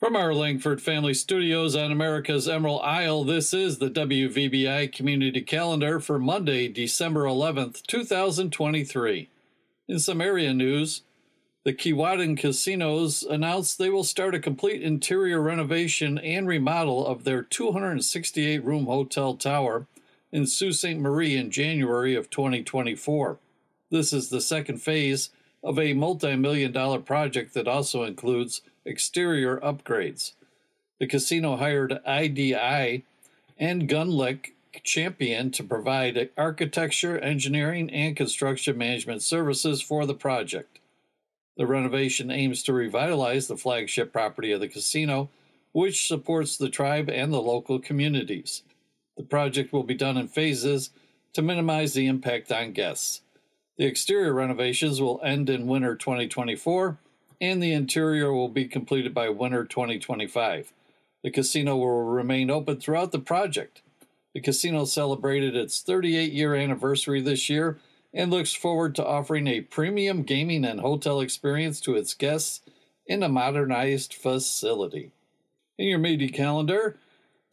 From our Langford Family Studios on America's Emerald Isle, this is the WVBI Community Calendar for Monday, December 11th, 2023. In some area news, the Kewadin Casinos announced they will start a complete interior renovation and remodel of their 268-room hotel tower in Sault Ste. Marie in January of 2024. This is the second phase of a multi-million-dollar project that also includes exterior upgrades. The casino hired IDI and Gunlick Champion to provide architecture, engineering, and construction management services for the project. The renovation aims to revitalize the flagship property of the casino, which supports the tribe and the local communities. The project will be done in phases to minimize the impact on guests. The exterior renovations will end in winter 2024, and the interior will be completed by winter 2025. The casino will remain open throughout the project. The casino celebrated its 38-year anniversary this year and looks forward to offering a premium gaming and hotel experience to its guests in a modernized facility. In your media calendar,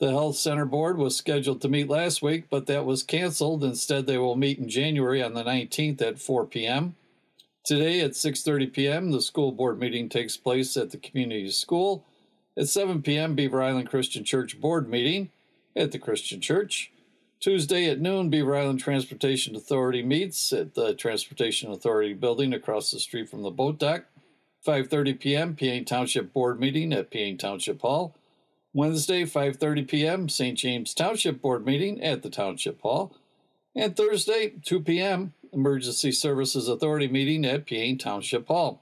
the Health Center Board was scheduled to meet last week, but that was canceled. Instead, they will meet in January on the 19th at 4 p.m. Today at 6:30 p.m., the school board meeting takes place at the community school. At 7 p.m., Beaver Island Christian Church board meeting at the Christian Church. Tuesday at noon, Beaver Island Transportation Authority meets at the Transportation Authority building across the street from the boat dock. 5:30 p.m., Peaine Township board meeting at Peaine Township Hall. Wednesday, 5:30 p.m., St. James Township board meeting at the Township Hall. And Thursday, 2 p.m., Emergency Services Authority meeting at Peaine Township Hall.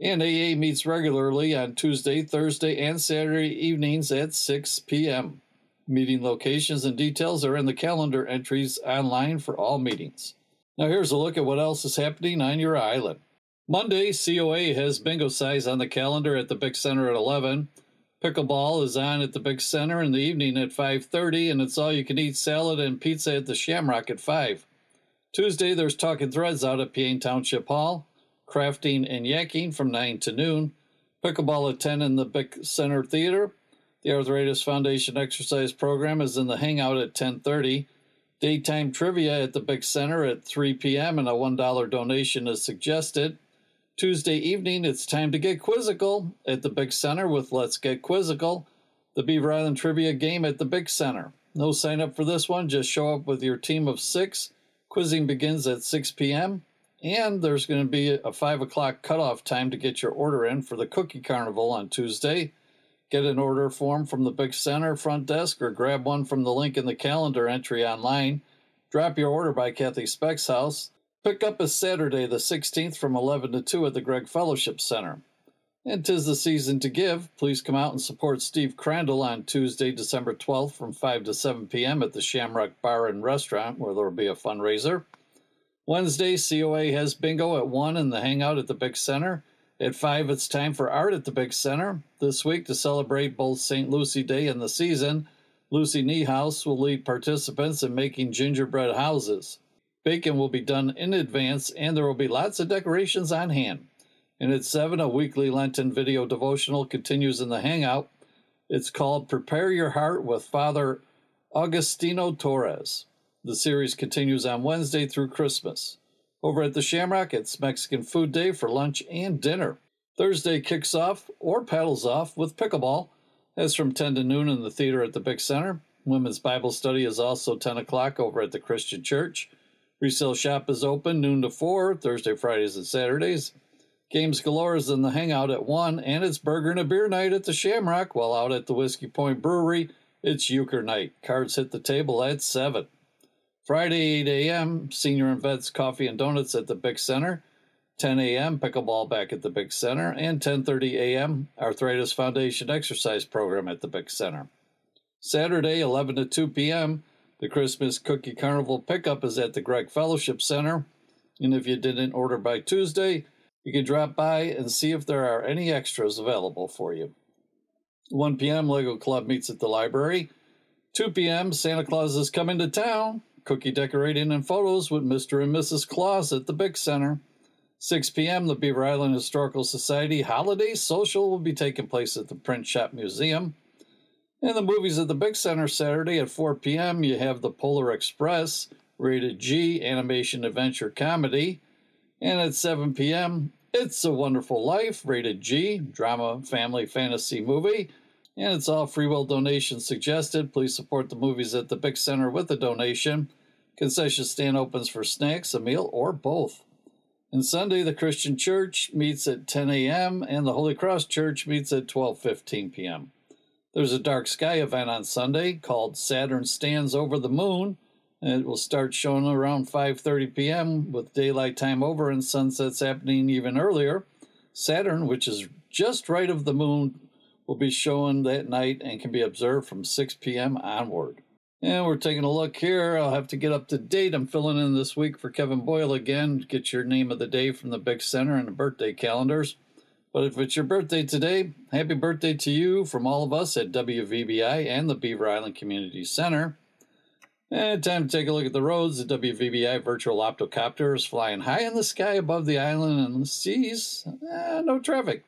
NAA meets regularly on Tuesday, Thursday, and Saturday evenings at 6 p.m. Meeting locations and details are in the calendar entries online for all meetings. Now here's a look at what else is happening on your island. Monday, COA has bingo size on the calendar at the Big Center at 11. Pickleball is on at the Big Center in the evening at 5:30, and it's all-you-can-eat salad and pizza at the Shamrock at 5. Tuesday, there's Talking Threads out at Peaine Township Hall, crafting and yakking from 9 to noon, pickleball at 10 in the Big Center Theater. The Arthritis Foundation Exercise Program is in the Hangout at 10:30, daytime trivia at the Big Center at 3 p.m., and a $1 donation is suggested. Tuesday evening, it's time to get quizzical at the Big Center with Let's Get Quizzical, the Beaver Island Trivia game at the Big Center. No sign up for this one, just show up with your team of 6. Quizzing begins at 6 p.m., and there's going to be a 5 o'clock cutoff time to get your order in for the Cookie Carnival on Tuesday. Get an order form from the Big Center front desk or grab one from the link in the calendar entry online. Drop your order by Kathy Speck's house. Pickup is Saturday the 16th from 11 to 2 at the Gregg Fellowship Center. And 'tis the season to give. Please come out and support Steve Crandall on Tuesday, December 12th from 5 to 7 p.m. at the Shamrock Bar and Restaurant, where there will be a fundraiser. Wednesday, COA has bingo at 1 in the Hangout at the Big Center. At 5, it's time for art at the Big Center. This week, to celebrate both St. Lucy Day and the season, Lucy Niehaus will lead participants in making gingerbread houses. Bacon will be done in advance, and there will be lots of decorations on hand. And at 7, a weekly Lenten video devotional continues in the Hangout. It's called Prepare Your Heart with Father Augustino Torres. The series continues on Wednesday through Christmas. Over at the Shamrock, it's Mexican Food Day for lunch and dinner. Thursday kicks off or paddles off with pickleball. That's from 10 to noon in the theater at the Big Center. Women's Bible study is also 10 o'clock over at the Christian Church. Resale shop is open noon to 4, Thursday, Fridays, and Saturdays. Games galore is in the Hangout at 1, and it's burger and a beer night at the Shamrock, while out at the Whiskey Point Brewery, it's Euchre night. Cards hit the table at 7. Friday, 8 a.m., Senior and Vets Coffee and Donuts at the Big Center. 10 a.m., Pickleball back at the Big Center. And 10:30 a.m., Arthritis Foundation Exercise Program at the Big Center. Saturday, 11 to 2 p.m., the Christmas Cookie Carnival pickup is at the Gregg Fellowship Center. And if you didn't order by Tuesday, you can drop by and see if there are any extras available for you. 1 p.m., Lego Club meets at the library. 2 p.m., Santa Claus is coming to town. Cookie decorating and photos with Mr. and Mrs. Claus at the Big Center. 6 p.m., the Beaver Island Historical Society Holiday Social will be taking place at the Print Shop Museum. And the movies at the Big Center Saturday at 4 p.m., you have the Polar Express, rated G, animation adventure comedy. And at 7 p.m., It's a Wonderful Life, rated G, drama, family, fantasy movie. And it's all free will donations suggested. Please support the movies at the Big Center with a donation. Concession stand opens for snacks, a meal, or both. And Sunday, the Christian Church meets at 10 a.m. and the Holy Cross Church meets at 12:15 p.m. There's a dark sky event on Sunday called Saturn Stands Over the Moon, and it will start showing around 5:30 p.m. with daylight time over and sunsets happening even earlier. Saturn, which is just right of the moon, will be showing that night and can be observed from 6 p.m. onward. And we're taking a look here. I'll have to get up to date. I'm filling in this week for Kevin Boyle again. Get your name of the day from the Big Center and the birthday calendars. But if it's your birthday today, happy birthday to you from all of us at WVBI and the Beaver Island Community Center. And time to take a look at the roads. The WVBI virtual optocopter is flying high in the sky above the island and sees no traffic.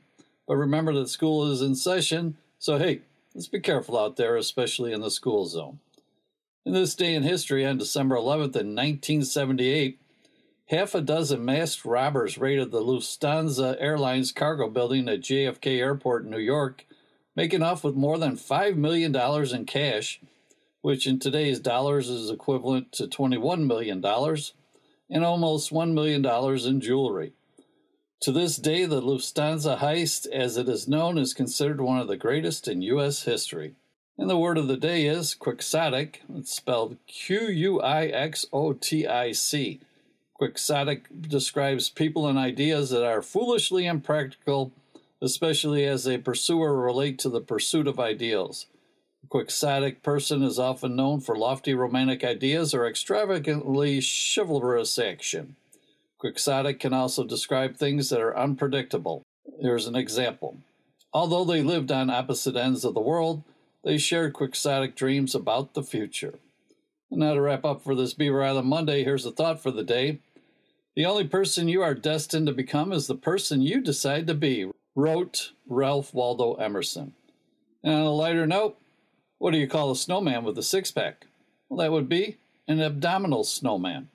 But remember that school is in session, so hey, let's be careful out there, especially in the school zone. In this day in history, on December 11th in 1978, half a dozen masked robbers raided the Lufthansa Airlines cargo building at JFK Airport in New York, making off with more than $5 million in cash, which in today's dollars is equivalent to $21 million, and almost $1 million in jewelry. To this day, the Lufthansa heist, as it is known, is considered one of the greatest in U.S. history. And the word of the day is quixotic. It's spelled Q-U-I-X-O-T-I-C. Quixotic describes people and ideas that are foolishly impractical, especially as they pursue or relate to the pursuit of ideals. A quixotic person is often known for lofty romantic ideas or extravagantly chivalrous action. Quixotic can also describe things that are unpredictable. Here's an example. Although they lived on opposite ends of the world, they shared quixotic dreams about the future. And now to wrap up for this Beaver Island Monday, here's a thought for the day. The only person you are destined to become is the person you decide to be, wrote Ralph Waldo Emerson. And on a lighter note, what do you call a snowman with a six-pack? Well, that would be an abdominal snowman.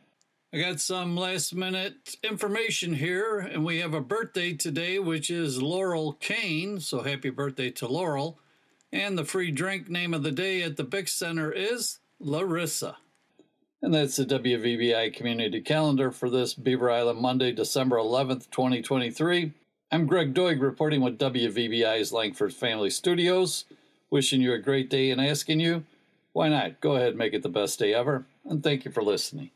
I got some last-minute information here, and we have a birthday today, which is Laurel Kane, so happy birthday to Laurel. And the free drink name of the day at the Bick Center is Larissa. And that's the WVBI Community Calendar for this Beaver Island Monday, December 11th, 2023. I'm Greg Doig reporting with WVBI's Langford Family Studios, wishing you a great day and asking you, why not? Go ahead and make it the best day ever, and thank you for listening.